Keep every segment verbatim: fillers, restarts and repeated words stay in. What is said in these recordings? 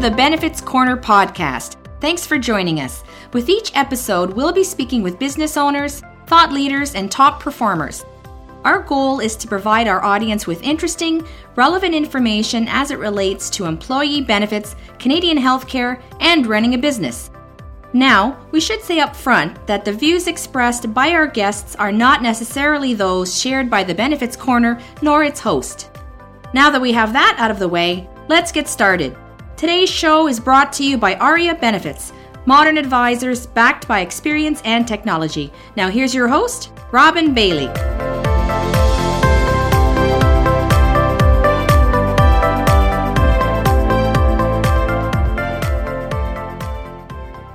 to the Benefits Corner podcast. Thanks for joining us. With each episode, we'll be speaking with business owners, thought leaders, and top performers. Our goal is to provide our audience with interesting, relevant information as it relates to employee benefits, Canadian healthcare, and running a business. Now, we should say up front that the views expressed by our guests are not necessarily those shared by the Benefits Corner nor its host. Now that we have that out of the way, let's get started. Today's show is brought to you by ARIA Benefits, modern advisors backed by experience and technology. Now here's your host, Robin Bailey.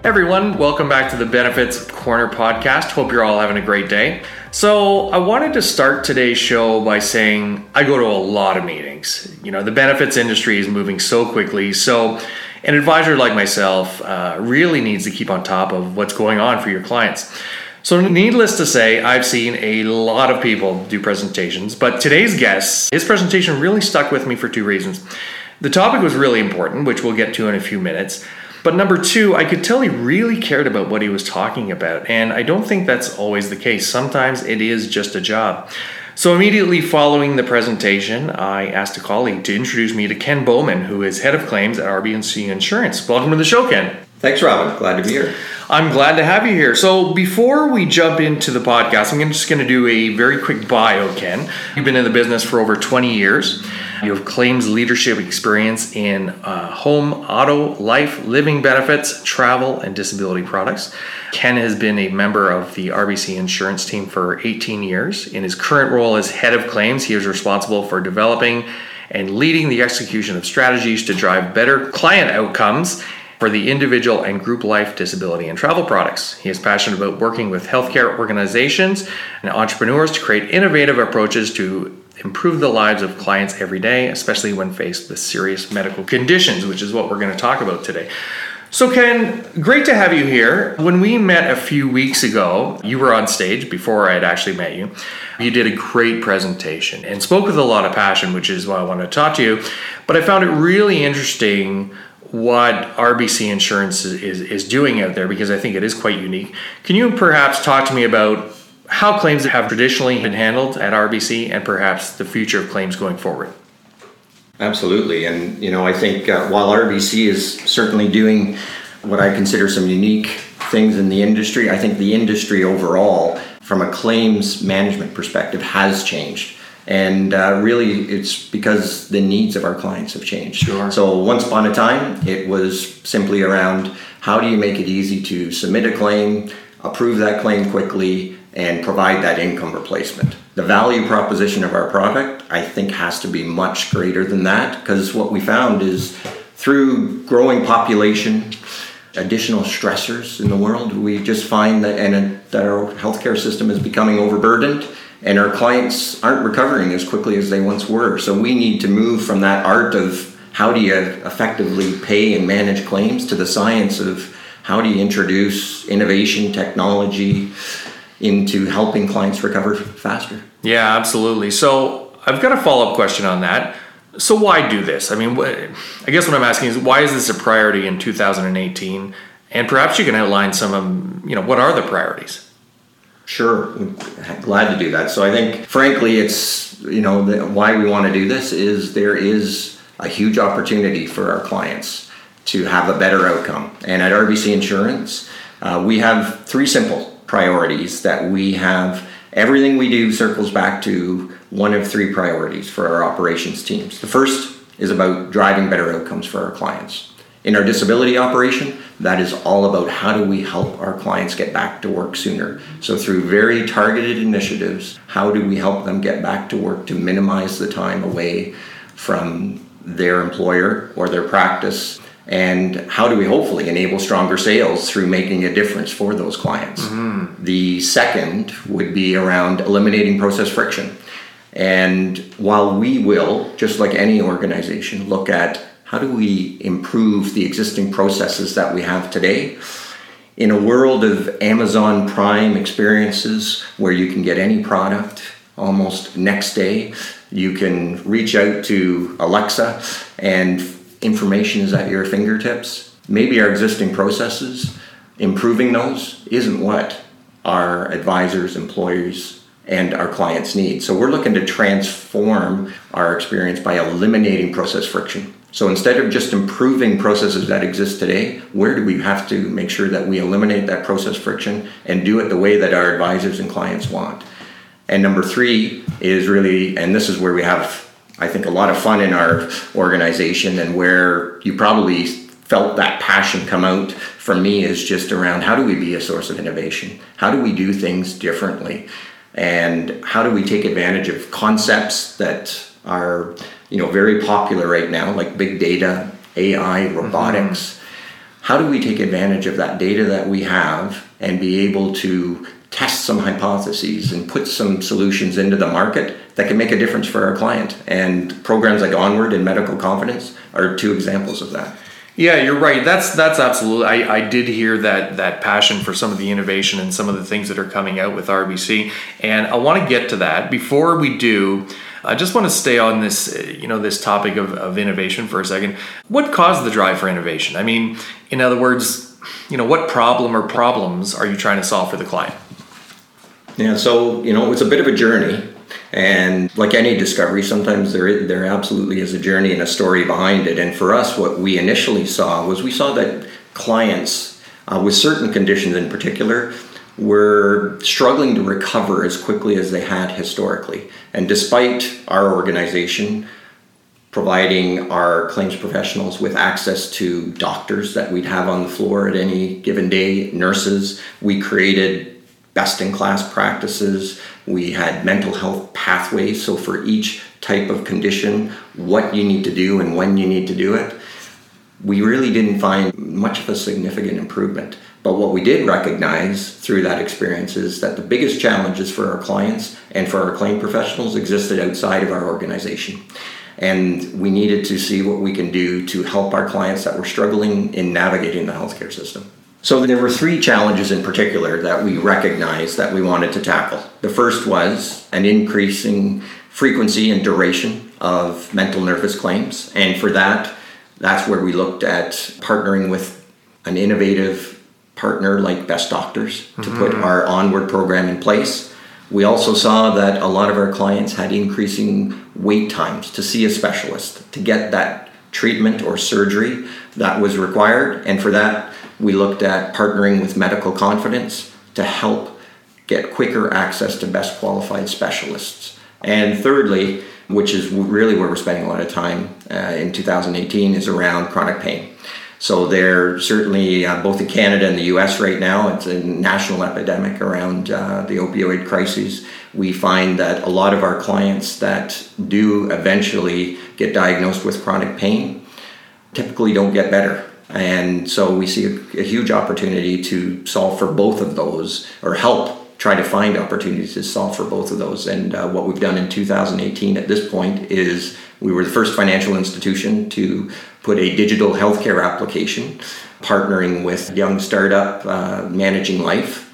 Everyone, welcome back to the Benefits Corner podcast. Hope you're all having a great day. So I wanted to start today's show by saying I go to a lot of meetings. You know, the benefits industry is moving so quickly. So an advisor like myself uh, really needs to keep on top of what's going on for your clients. So needless to say, I've seen a lot of people do presentations, but today's guest, his presentation really stuck with me for two reasons. The topic was really important, which we'll get to in a few minutes. But number two, I could tell he really cared about what he was talking about, and I don't think that's always the case. Sometimes it is just a job. So immediately following the presentation, I asked a colleague to introduce me to Ken Bowman, who is Head of Claims at R B N C Insurance. Welcome to the show, Ken. Thanks, Robin. Glad to be here. I'm glad to have you here. So before we jump into the podcast, I'm just going to do a very quick bio, Ken. You've been in the business for over twenty years. You have claims leadership experience in uh, home, auto, life, living benefits, travel, and disability products. Ken has been a member of the R B C Insurance team for eighteen years. In his current role as Head of Claims, he is responsible for developing and leading the execution of strategies to drive better client outcomes for the individual and group life, disability, and travel products. He is passionate about working with healthcare organizations and entrepreneurs to create innovative approaches to improve the lives of clients every day, especially when faced with serious medical conditions, which is what we're going to talk about today. So Ken, great to have you here. When we met a few weeks ago, you were on stage before I had actually met you. You did a great presentation and spoke with a lot of passion, which is why I wanted to talk to you. But I found it really interesting what R B C Insurance is, is doing out there, because I think it is quite unique. Can you perhaps talk to me about how claims have traditionally been handled at R B C and perhaps the future of claims going forward? Absolutely. And, you know, I think uh, while R B C is certainly doing what I consider some unique things in the industry, I think the industry overall, from a claims management perspective, has changed. And uh, really, it's because the needs of our clients have changed. Sure. So once upon a time, it was simply around how do you make it easy to submit a claim, approve that claim quickly, and provide that income replacement. The value proposition of our product, I think, has to be much greater than that, because what we found is through growing population, additional stressors in the world, we just find that, and, that our healthcare system is becoming overburdened. And our clients aren't recovering as quickly as they once were. So we need to move from that art of how do you effectively pay and manage claims to the science of how do you introduce innovation, technology into helping clients recover faster. Yeah, absolutely. So I've got a follow-up question on that. So why do this? I mean, I guess what I'm asking is why is this a priority in two thousand eighteen? And perhaps you can outline some of, you know, what are the priorities? Sure, glad to do that. So I think, frankly, it's, you know, the, why we want to do this is there is a huge opportunity for our clients to have a better outcome. And at R B C Insurance, uh, we have three simple priorities that we have. Everything we do circles back to one of three priorities for our operations teams. The first is about driving better outcomes for our clients. In our disability operation, that is all about how do we help our clients get back to work sooner. So through very targeted initiatives, how do we help them get back to work to minimize the time away from their employer or their practice? And how do we hopefully enable stronger sales through making a difference for those clients? Mm-hmm. The second would be around eliminating process friction. And while we will, just like any organization, look at how do we improve the existing processes that we have today? In a world of Amazon Prime experiences where you can get any product almost next day, you can reach out to Alexa and information is at your fingertips. Maybe our existing processes, improving those isn't what our advisors, employers, and our clients need. So we're looking to transform our experience by eliminating process friction. So instead of just improving processes that exist today, where do we have to make sure that we eliminate that process friction and do it the way that our advisors and clients want? And number three is really, and this is where we have, I think, a lot of fun in our organization, and where you probably felt that passion come out from me, is just around how do we be a source of innovation? How do we do things differently? And how do we take advantage of concepts that are, you know, very popular right now, like big data, A I, robotics. Mm-hmm. How do we take advantage of that data that we have and be able to test some hypotheses and put some solutions into the market that can make a difference for our client? And programs like Onward and Medical Confidence are two examples of that. Yeah, you're right. That's that's absolutely. I, I did hear that that passion for some of the innovation and some of the things that are coming out with R B C, and I want to get to that. Before we do, I just want to stay on this, you know, this topic of, of innovation for a second. What caused the drive for innovation? I mean, in other words, you know, what problem or problems are you trying to solve for the client? Yeah, so you know, it's a bit of a journey. And like any discovery, sometimes there there absolutely is a journey and a story behind it. And for us, what we initially saw was we saw that clients uh, with certain conditions in particular were struggling to recover as quickly as they had historically. And despite our organization providing our claims professionals with access to doctors that we'd have on the floor at any given day, nurses, we created best-in-class practices. We had mental health pathways, so for each type of condition, what you need to do and when you need to do it. We really didn't find much of a significant improvement. But what we did recognize through that experience is that the biggest challenges for our clients and for our claim professionals existed outside of our organization. And we needed to see what we can do to help our clients that were struggling in navigating the healthcare system. So there were three challenges in particular that we recognized that we wanted to tackle. The first was an increasing frequency and duration of mental nervous claims. And for that, that's where we looked at partnering with an innovative partner like Best Doctors to mm-hmm. put our Onward program in place. We also saw that a lot of our clients had increasing wait times to see a specialist, to get that treatment or surgery that was required. And for that, we looked at partnering with Medical Confidence to help get quicker access to best qualified specialists. And thirdly, which is really where we're spending a lot of time uh, in two thousand eighteen, is around chronic pain. So there certainly, uh, both in Canada and the U S right now, it's a national epidemic around uh, the opioid crises. We find that a lot of our clients that do eventually get diagnosed with chronic pain typically don't get better. And so we see a, a huge opportunity to solve for both of those, or help try to find opportunities to solve for both of those. And uh, what we've done in two thousand eighteen at this point is we were the first financial institution to put a digital healthcare application, partnering with Young Startup, uh, Managing Life,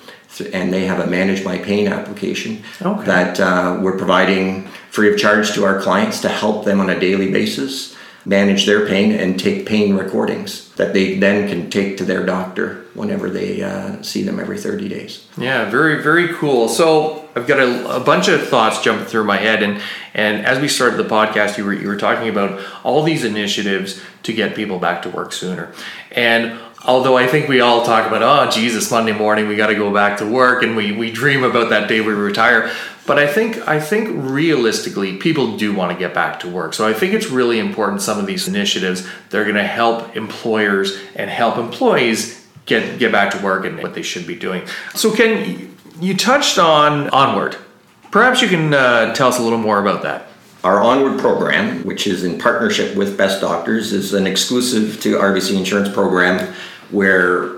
and they have a Manage My Pain application okay. that uh, we're providing free of charge to our clients to help them on a daily basis manage their pain and take pain recordings that they then can take to their doctor whenever they uh, see them every thirty days. Yeah, very, very cool. So I've got a, a bunch of thoughts jumping through my head. And, and as we started the podcast, you were, you were talking about all these initiatives to get people back to work sooner. And although I think we all talk about, oh, Jesus, Monday morning, we got to go back to work, and we, we dream about that day we retire. But I think I think realistically, people do want to get back to work. So I think it's really important, some of these initiatives, they're going to help employers and help employees get, get back to work and what they should be doing. So Ken, you touched on Onward. Perhaps you can uh, tell us a little more about that. Our Onward program, which is in partnership with Best Doctors, is an exclusive to R B C Insurance program where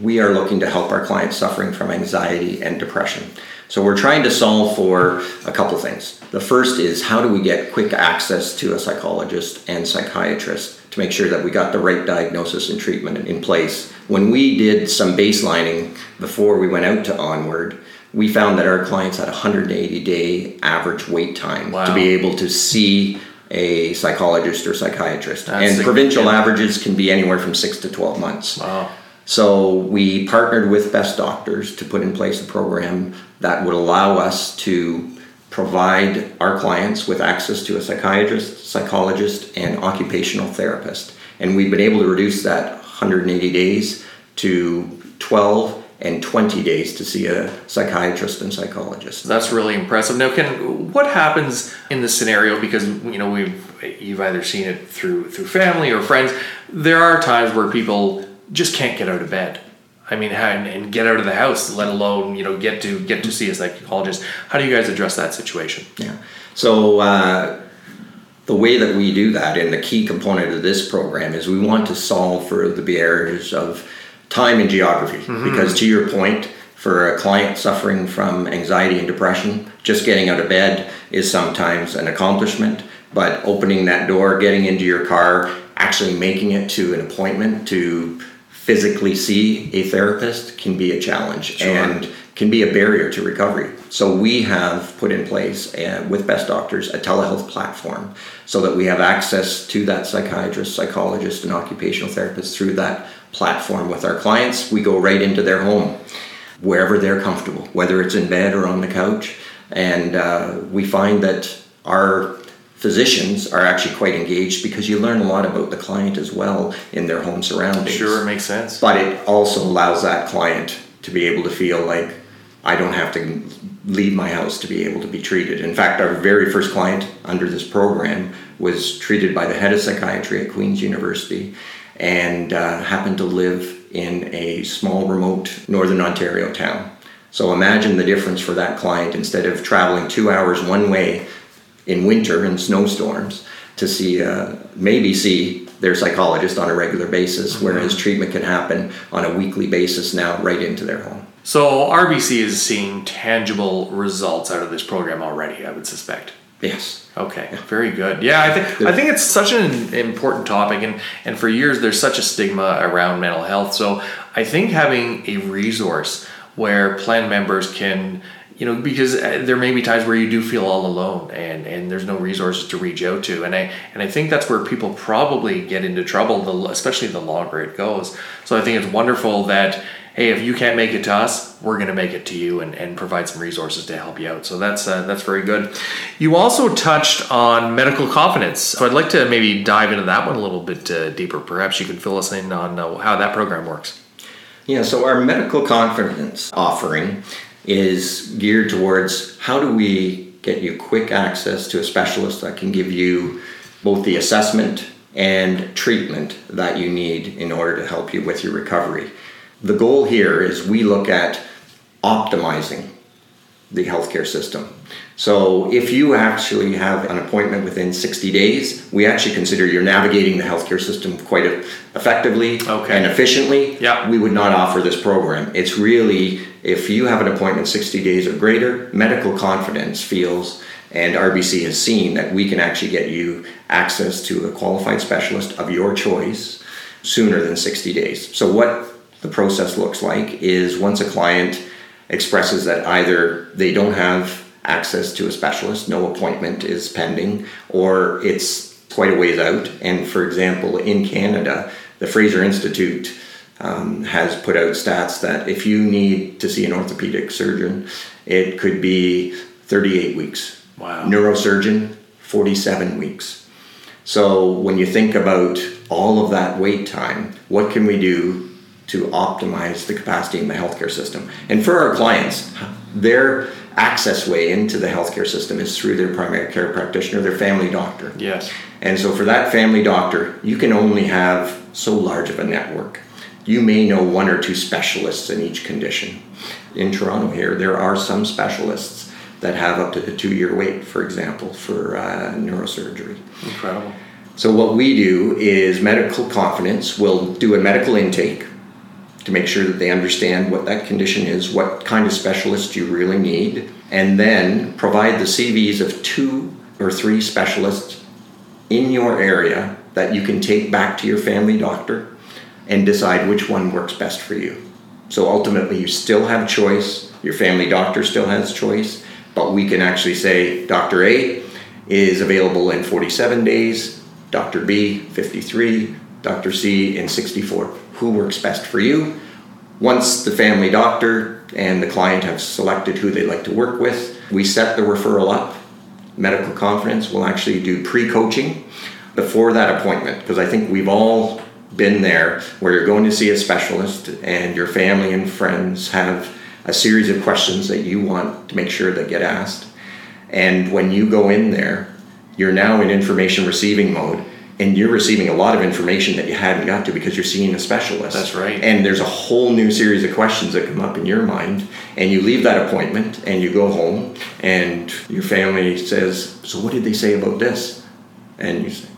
we are looking to help our clients suffering from anxiety and depression. So we're trying to solve for a couple things. The first is, how do we get quick access to a psychologist and psychiatrist to make sure that we got the right diagnosis and treatment in place? When we did some baselining before we went out to Onward, we found that our clients had a one hundred eighty day average wait time wow. to be able to see a psychologist or psychiatrist. That's and provincial averages can be anywhere from six to twelve months. Wow. So we partnered with Best Doctors to put in place a program that would allow us to provide our clients with access to a psychiatrist, psychologist, and occupational therapist. And we've been able to reduce that one hundred eighty days to twelve and twenty days to see a psychiatrist and psychologist. That's really impressive. Now, Ken, what happens in this scenario? Because, you know, we've you've either seen it through through family or friends. There are times where people just can't get out of bed. I mean, and, and get out of the house, let alone, you know, get to get to see a psychologist. How do you guys address that situation? Yeah. So uh, the way that we do that, and the key component of this program, is we want to solve for the barriers of time and geography, mm-hmm. because to your point, for a client suffering from anxiety and depression, just getting out of bed is sometimes an accomplishment, but opening that door, getting into your car, actually making it to an appointment to physically see a therapist can be a challenge, sure. and can be a barrier to recovery. So we have put in place, uh, with Best Doctors, a telehealth platform so that we have access to that psychiatrist, psychologist, and occupational therapist through that platform with our clients. We go right into their home, wherever they're comfortable, whether it's in bed or on the couch. And uh, we find that our physicians are actually quite engaged, because you learn a lot about the client as well in their home surroundings. Sure, it makes sense. But it also allows that client to be able to feel like, I don't have to leave my house to be able to be treated. In fact, our very first client under this program was treated by the head of psychiatry at Queen's University, and uh, happened to live in a small remote Northern Ontario town. So imagine the difference for that client, instead of traveling two hours one way in winter and snowstorms to see, uh, maybe see their psychologist on a regular basis, whereas mm-hmm. treatment can happen on a weekly basis now right into their home. So R B C is seeing tangible results out of this program already, I would suspect. Yes. Okay. Yeah. Very good. Yeah, I think I think it's such an important topic, and, and for years there's such a stigma around mental health. So I think having a resource where plan members can, you know, because there may be times where you do feel all alone, and, and there's no resources to reach out to, and I and I think that's where people probably get into trouble, the, especially the longer it goes. So I think it's wonderful that, hey, if you can't make it to us, we're going to make it to you, and, and provide some resources to help you out. So that's uh, that's very good. You also touched on medical confidence. So I'd like to maybe dive into that one a little bit uh, deeper. Perhaps you can fill us in on uh, how that program works. Yeah, so our medical confidence offering is geared towards, how do we get you quick access to a specialist that can give you both the assessment and treatment that you need in order to help you with your recovery. The goal here is we look at optimizing the healthcare system. So if you actually have an appointment within sixty days, we actually consider you're navigating the healthcare system quite effectively okay. and efficiently. Yeah. We would not offer this program. It's really, if you have an appointment sixty days or greater, medical confidence feels, and R B C has seen, that we can actually get you access to a qualified specialist of your choice sooner than sixty days. So what the process looks like is, once a client expresses that either they don't have access to a specialist, no appointment is pending, or it's quite a ways out. And for example, in Canada, the Fraser Institute um, has put out stats that if you need to see an orthopedic surgeon, it could be thirty-eight weeks. Wow. Neurosurgeon, forty-seven weeks. So when you think about all of that wait time, what can we do to optimize the capacity in the healthcare system? And for our clients, their access way into the healthcare system is through their primary care practitioner, their family doctor. Yes. And so for that family doctor, you can only have so large of a network. You may know one or two specialists in each condition. In Toronto here, there are some specialists that have up to a two-year wait, for example, for uh, neurosurgery. Incredible. So what we do is, medical confidence will do a medical intake to make sure that they understand what that condition is, what kind of specialist you really need, and then provide the C Vs of two or three specialists in your area that you can take back to your family doctor and decide which one works best for you. So ultimately, you still have choice, your family doctor still has choice, but we can actually say, Doctor A, is available in forty-seven days, Doctor B, fifty-three, Doctor C, in sixty-four. Who works best for you? Once the family doctor and the client have selected who they'd like to work with, we set the referral up. Medical conference will actually do pre-coaching before that appointment, because I think we've all been there where you're going to see a specialist and your family and friends have a series of questions that you want to make sure that get asked. And when you go in there, you're now in information receiving mode, and you're receiving a lot of information that you hadn't got to because you're seeing a specialist. That's right. And there's a whole new series of questions that come up in your mind, and you leave that appointment and you go home and your family says, so what did they say about this? And you say,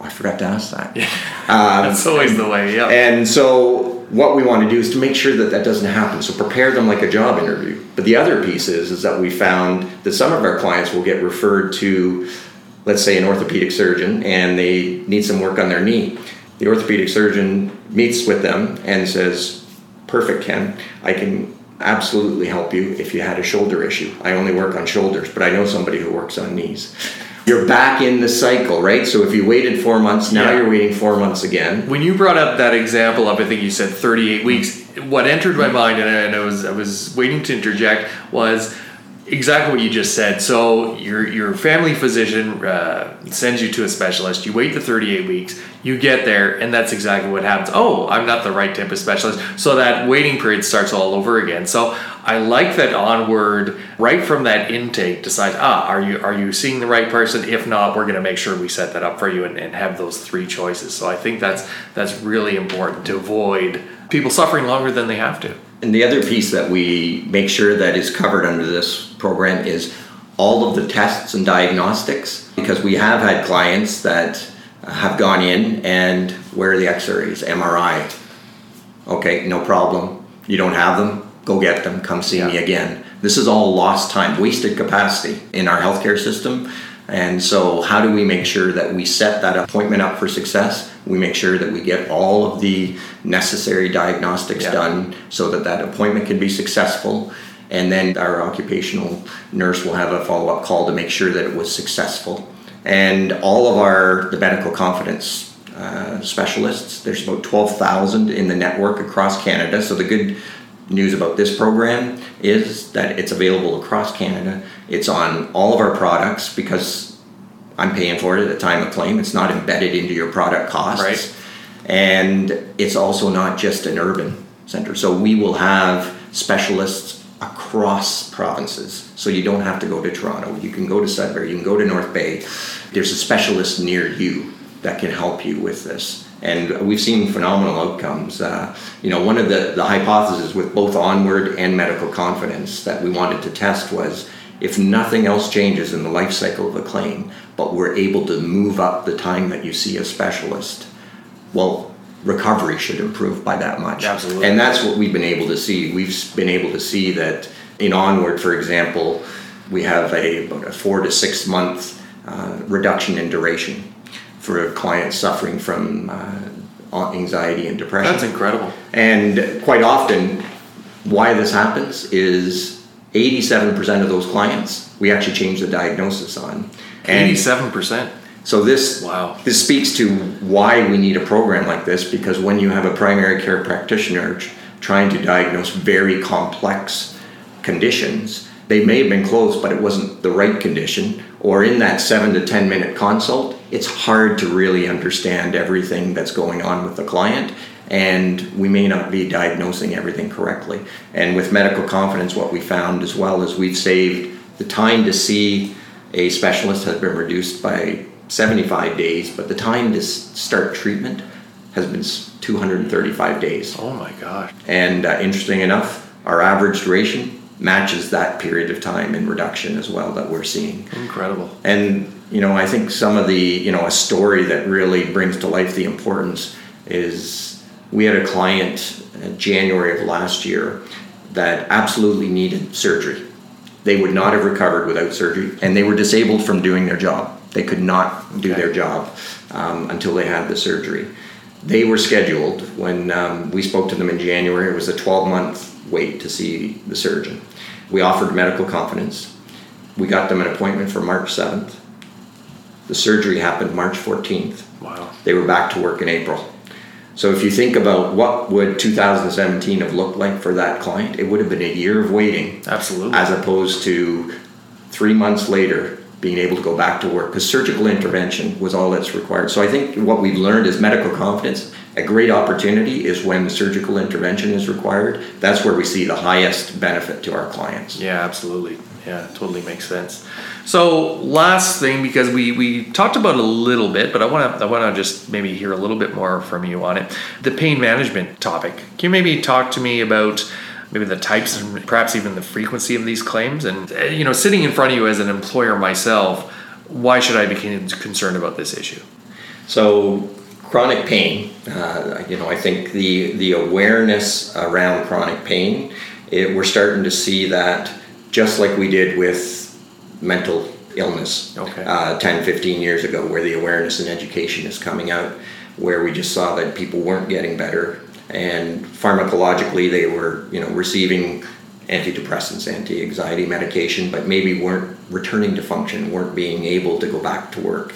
oh, I forgot to ask that. Yeah. Um, That's always the way, yeah. And so what we want to do is to make sure that that doesn't happen. So prepare them like a job interview. But the other piece is, is that we found that some of our clients will get referred to, let's say, an orthopedic surgeon, and they need some work on their knee. The orthopedic surgeon meets with them and says, perfect, Ken, I can absolutely help you if you had a shoulder issue. I only work on shoulders, but I know somebody who works on knees. You're back in the cycle, right? So if you waited four months, now yeah. You're waiting four months again. When you brought up that example of, I think you said thirty-eight weeks, what entered my mind, and I, and I was I was waiting to interject, was exactly what you just said. So your your family physician uh, sends you to a specialist. You wait the thirty-eight weeks. You get there, and that's exactly what happens. Oh, I'm not the right type of specialist. So that waiting period starts all over again. So I like that Onward, right from that intake, decides, ah, are you are you seeing the right person? If not, we're going to make sure we set that up for you and, and have those three choices. So I think that's that's really important to avoid people suffering longer than they have to. And the other piece that we make sure that is covered under this program is all of the tests and diagnostics, because we have had clients that have gone in and where are the x-rays, M R I? Okay, no problem. You don't have them? Go get them. Come see yeah. me again. This is all lost time, wasted capacity in our healthcare system. And so how do we make sure that we set that appointment up for success? We make sure that we get all of the necessary diagnostics yeah. done so that that appointment can be successful. And then our occupational nurse will have a follow-up call to make sure that it was successful. And all of our the medical confidence uh, specialists, there's about twelve thousand in the network across Canada. So the good news about this program is that it's available across Canada. It's on all of our products because I'm paying for it at the time of claim. It's not embedded into your product costs. Right. And it's also not just an urban center. So we will have specialists across provinces. So you don't have to go to Toronto. You can go to Sudbury. You can go to North Bay. There's a specialist near you that can help you with this. And we've seen phenomenal outcomes. Uh, you know, one of the, the hypotheses with both Onward and medical confidence that we wanted to test was, if nothing else changes in the life cycle of a claim, but we're able to move up the time that you see a specialist, well, recovery should improve by that much. Absolutely. And that's what we've been able to see. We've been able to see that in Onward, for example, we have a, about a four to six month uh, reduction in duration for clients suffering from uh, anxiety and depression. That's incredible. And quite often, why this happens is eighty-seven percent of those clients, we actually change the diagnosis on. And eighty-seven percent? So this wow. this speaks to why we need a program like this, because when you have a primary care practitioner trying to diagnose very complex conditions, they may have been close, but it wasn't the right condition. Or in that seven to ten minute consult, it's hard to really understand everything that's going on with the client, and we may not be diagnosing everything correctly. And with medical confidence, what we found as well is we've saved the time to see a specialist has been reduced by seventy-five days, but the time to start treatment has been two hundred thirty-five days. Oh my gosh. And uh, interesting enough, our average duration matches that period of time in reduction as well that we're seeing. Incredible. And you know, I think some of the, you know, a story that really brings to life the importance is we had a client in January of last year that absolutely needed surgery. They would not have recovered without surgery, and they were disabled from doing their job. They could not do okay. their job um, until they had the surgery. They were scheduled when um, we spoke to them in January. It was a twelve-month wait to see the surgeon. We offered medical confidence. We got them an appointment for March seventh. The surgery happened March fourteenth. Wow. They were back to work in April. So if you think about what would two thousand seventeen have looked like for that client, it would have been a year of waiting. Absolutely. As opposed to three months later being able to go back to work, because surgical intervention was all that's required. So I think what we've learned is medical confidence, a great opportunity is when the surgical intervention is required. That's where we see the highest benefit to our clients. Yeah, absolutely. Yeah, totally makes sense. So last thing, because we, we talked about it a little bit, but I want to I want to just maybe hear a little bit more from you on it. The pain management topic. Can you maybe talk to me about maybe the types and perhaps even the frequency of these claims? And, you know, sitting in front of you as an employer myself, why should I be concerned about this issue? So chronic pain, uh, you know, I think the, the awareness around chronic pain, it, we're starting to see that just like we did with mental illness, okay. uh, ten, fifteen years ago, where the awareness and education is coming out, where we just saw that people weren't getting better, and pharmacologically they were, you know, receiving antidepressants, anti-anxiety medication, but maybe weren't returning to function, weren't being able to go back to work.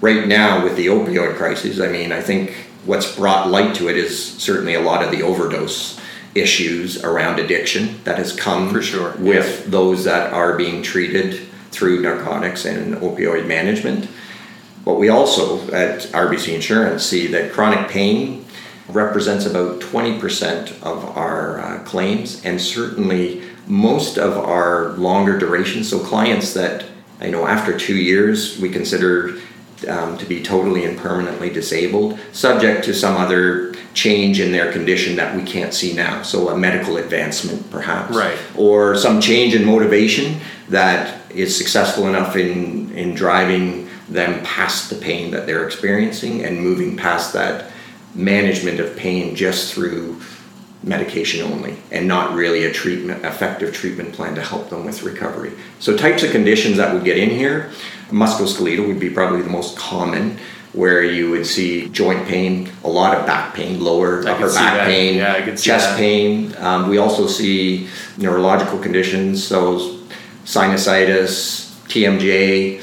Right now with the opioid crisis, I mean, I think what's brought light to it is certainly a lot of the overdose issues around addiction that has come For sure. with yeah. those that are being treated through narcotics and opioid management. But we also at R B C Insurance see that chronic pain represents about twenty percent of our uh, claims, and certainly most of our longer durations. So clients that, you know, after two years we consider um, to be totally and permanently disabled, subject to some other change in their condition that we can't see now. So a medical advancement perhaps, right. or some change in motivation that is successful enough in, in driving them past the pain that they're experiencing and moving past that management of pain just through medication only, and not really a treatment, effective treatment plan to help them with recovery. So types of conditions that would get in here, musculoskeletal would be probably the most common, where you would see joint pain, a lot of back pain, lower, I upper back pain, yeah, I could see chest that. pain. Um, we also see neurological conditions, so sinusitis, T M J,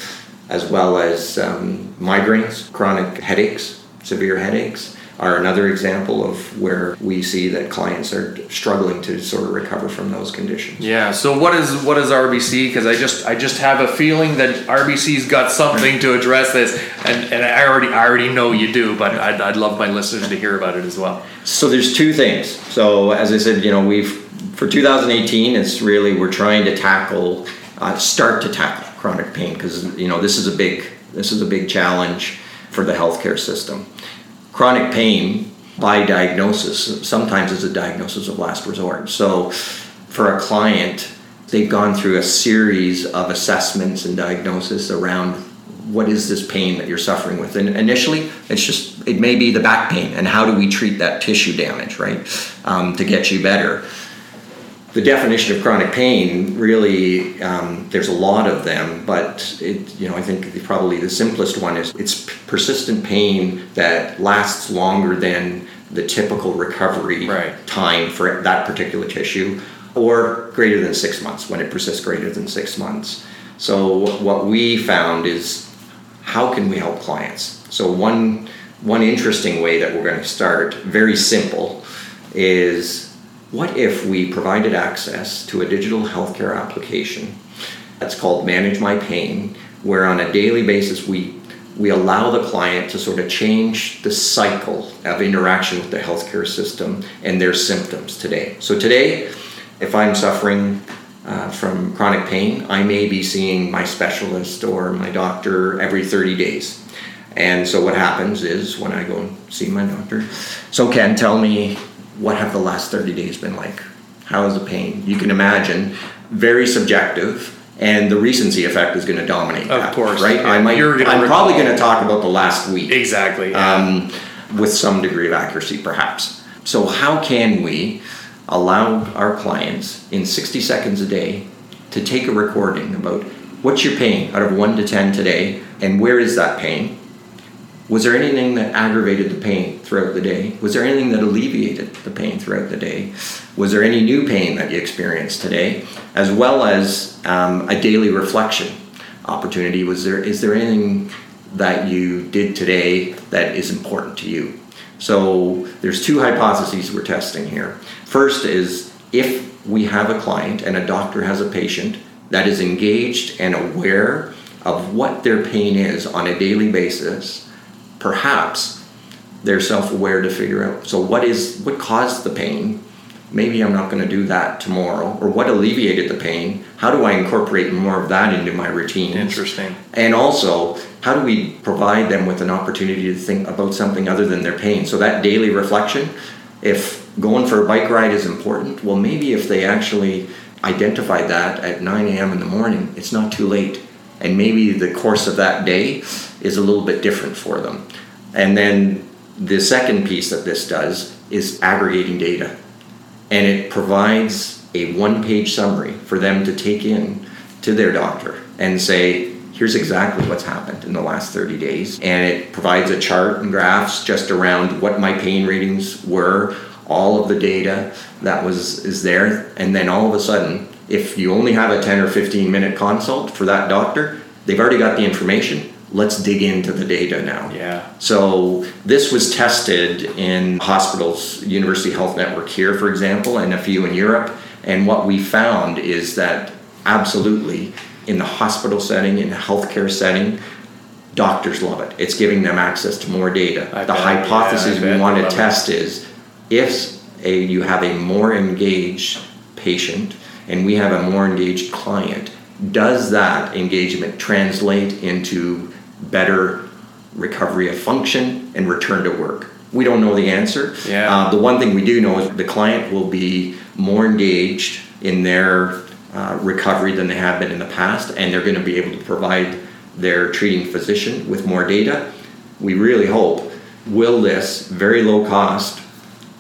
as well as um, migraines, chronic headaches, severe headaches are another example of where we see that clients are struggling to sort of recover from those conditions. Yeah. So what is what is R B C? Because I just I just have a feeling that R B C's got something to address this, and, and I already I already know you do, but I'd, I'd love my listeners to hear about it as well. So there's two things. So as I said, you know, we've for two thousand eighteen, it's really we're trying to tackle, uh, start to tackle chronic pain, because you know this is a big this is a big challenge for the healthcare system. Chronic pain, by diagnosis, sometimes is a diagnosis of last resort. So for a client, they've gone through a series of assessments and diagnosis around what is this pain that you're suffering with. And initially, it's just, it may be the back pain, and how do we treat that tissue damage, right, um, to get you better. The definition of chronic pain, really, um, there's a lot of them, but it, you know, I think probably the simplest one is it's persistent pain that lasts longer than the typical recovery right. time for that particular tissue, or greater than six months, when it persists greater than six months. So what we found is, how can we help clients? So one, one interesting way that we're going to start, very simple, is what if we provided access to a digital healthcare application that's called Manage My Pain, where on a daily basis we we allow the client to sort of change the cycle of interaction with the healthcare system and their symptoms today. So today, if I'm suffering uh, from chronic pain, I may be seeing my specialist or my doctor every thirty days. And so what happens is when I go and see my doctor, so Ken, tell me, what have the last thirty days been like? How is the pain? You can imagine, very subjective, and the recency effect is going to dominate. Of that, course, right? Yeah. I might. You're gonna I'm recall. probably going to talk about the last week, exactly, yeah. um, with some degree of accuracy, perhaps. So, how can we allow our clients in sixty seconds a day to take a recording about what's your pain out of one to ten today, and where is that pain? Was there anything that aggravated the pain throughout the day? Was there anything that alleviated the pain throughout the day? Was there any new pain that you experienced today? As well as um, a daily reflection opportunity. Was there? Is there anything that you did today that is important to you. So there's two hypotheses we're testing here. First is, if we have a client and a doctor has a patient that is engaged and aware of what their pain is on a daily basis, perhaps they're self-aware to figure out, so what is what caused the pain? Maybe I'm not going to do that tomorrow. Or what alleviated the pain? How do I incorporate more of that into my routine? Interesting. And also, how do we provide them with an opportunity to think about something other than their pain? So that daily reflection, if going for a bike ride is important, well, maybe if they actually identify that at nine a.m. in the morning, it's not too late. And maybe the course of that day is a little bit different for them. And then the second piece that this does is aggregating data. And it provides a one-page summary for them to take in to their doctor and say, here's exactly what's happened in the last thirty days. And it provides a chart and graphs just around what my pain readings were, all of the data that was is there. And then all of a sudden, if you only have a ten or fifteen minute consult for that doctor, they've already got the information. Let's dig into the data now. Yeah. So this was tested in hospitals, University Health Network here, for example, and a few in Europe. And what we found is that absolutely in the hospital setting, in the healthcare setting, doctors love it. It's giving them access to more data. I the bet, hypothesis yeah, we want to test it. is if a, you have a more engaged patient and we have a more engaged client, does that engagement translate into better recovery of function and return to work? We don't know the answer. Yeah. Uh, the one thing we do know is the client will be more engaged in their uh, recovery than they have been in the past, and they're going to be able to provide their treating physician with more data. We really hope, will this very low cost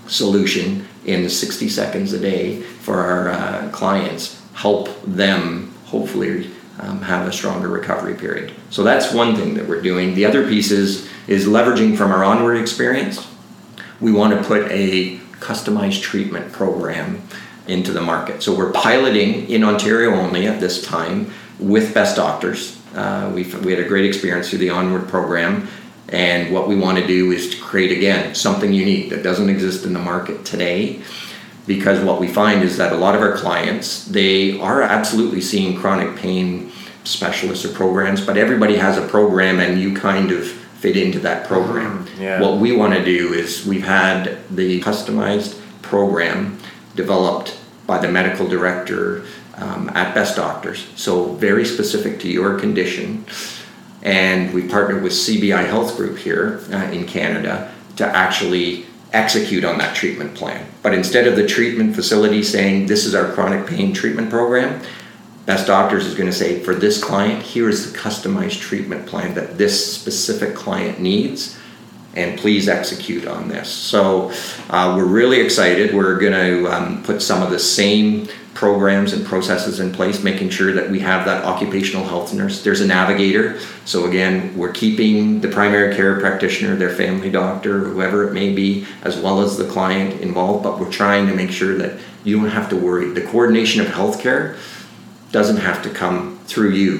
solution in sixty seconds a day for our uh, clients help them hopefully Um, have a stronger recovery period. So that's one thing that we're doing. The other piece is, is leveraging from our Onward experience. We want to put a customized treatment program into the market. So we're piloting in Ontario only at this time with Best Doctors. Uh, we we had a great experience through the Onward program, and what we want to do is to create, again, something unique that doesn't exist in the market today. Because what we find is that a lot of our clients, they are absolutely seeing chronic pain specialists or programs, but everybody has a program and you kind of fit into that program. Mm, yeah. What we want to do is, we've had the customized program developed by the medical director um, at Best Doctors, so very specific to your condition. And we partnered with C B I Health Group here uh, in Canada to actually execute on that treatment plan. But instead of the treatment facility saying, this is our chronic pain treatment program, Best Doctors is going to say, for this client, here is the customized treatment plan that this specific client needs, and please execute on this. So uh, we're really excited. We're going to um, put some of the same programs and processes in place, making sure that we have that occupational health nurse. There's a navigator. So again, we're keeping the primary care practitioner, their family doctor, whoever it may be, as well as the client involved, but we're trying to make sure that you don't have to worry. The coordination of healthcare doesn't have to come through you.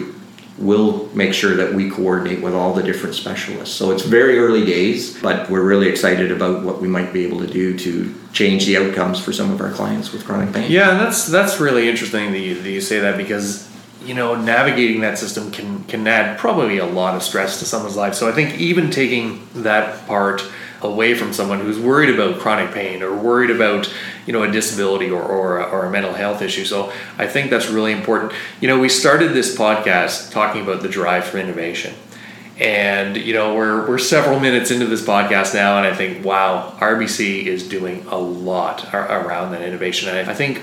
We'll make sure that we coordinate with all the different specialists. So it's very early days, but we're really excited about what we might be able to do to change the outcomes for some of our clients with chronic pain. Yeah, that's that's really interesting that you, that you say that, because, you know, navigating that system can, can add probably a lot of stress to someone's life. So I think even taking that part away from someone who's worried about chronic pain or worried about, you know, a disability or, or, or a mental health issue. So I think that's really important. You know, we started this podcast talking about the drive for innovation. And, you know, we're we're several minutes into this podcast now, and I think, wow, R B C is doing a lot around that innovation. And I think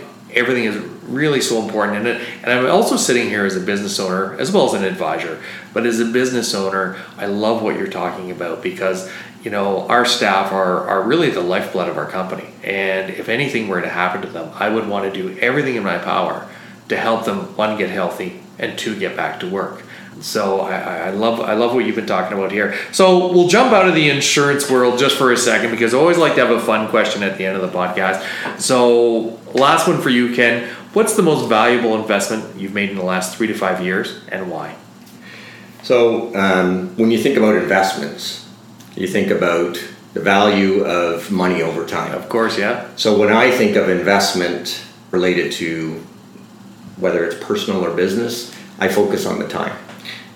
everything is really so important in it. And I'm also sitting here as a business owner as well as an advisor. But as a business owner, I love what you're talking about, because, you know, our staff are, are really the lifeblood of our company. And if anything were to happen to them, I would want to do everything in my power to help them, one, get healthy, and two, get back to work. So I, I love I love what you've been talking about here. So we'll jump out of the insurance world just for a second, because I always like to have a fun question at the end of the podcast. So last one for you, Ken. What's the most valuable investment you've made in the last three to five years, and why? So um, when you think about investments, you think about the value of money over time. Of course, yeah. So when I think of investment related to whether it's personal or business, I focus on the time.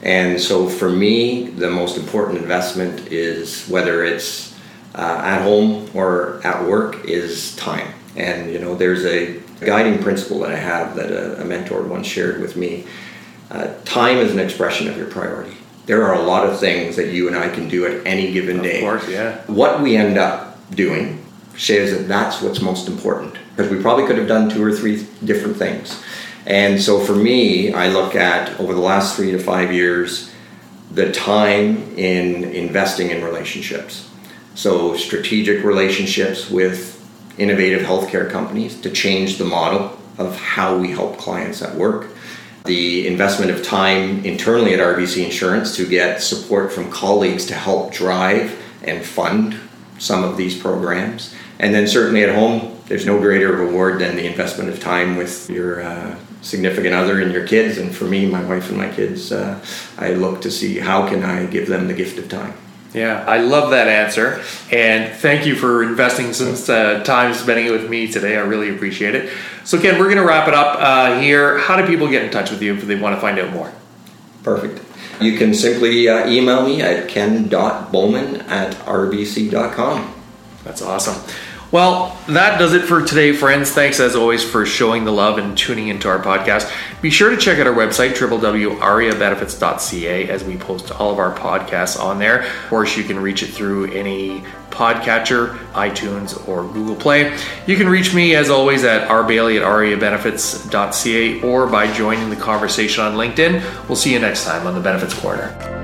And so for me, the most important investment is, whether it's uh, at home or at work, is time. And you know, there's a guiding principle that I have that a, a mentor once shared with me. Uh, time is an expression of your priority. There are a lot of things that you and I can do at any given day. Of course, yeah. What we end up doing shares that that's what's most important, because we probably could have done two or three different things. And so for me, I look at, over the last three to five years, the time in investing in relationships. So strategic relationships with innovative healthcare companies to change the model of how we help clients at work. The investment of time internally at R B C Insurance to get support from colleagues to help drive and fund some of these programs. And then certainly at home, there's no greater reward than the investment of time with your uh, significant other and your kids. And for me, my wife and my kids, uh, I look to see how can I give them the gift of time. Yeah, I love that answer. And thank you for investing some uh, time spending it with me today. I really appreciate it. So Ken, we're going to wrap it up uh, here. How do people get in touch with you if they want to find out more? Perfect. You can simply uh, email me at ken dot bowman at r b c dot com. That's awesome. Well, that does it for today, friends. Thanks, as always, for showing the love and tuning into our podcast. Be sure to check out our website, w w w dot aria benefits dot c a, as we post all of our podcasts on there. Of course, you can reach it through any podcatcher, iTunes, or Google Play. You can reach me, as always, at r bailey at aria benefits dot c a or by joining the conversation on LinkedIn. We'll see you next time on the Benefits Corner.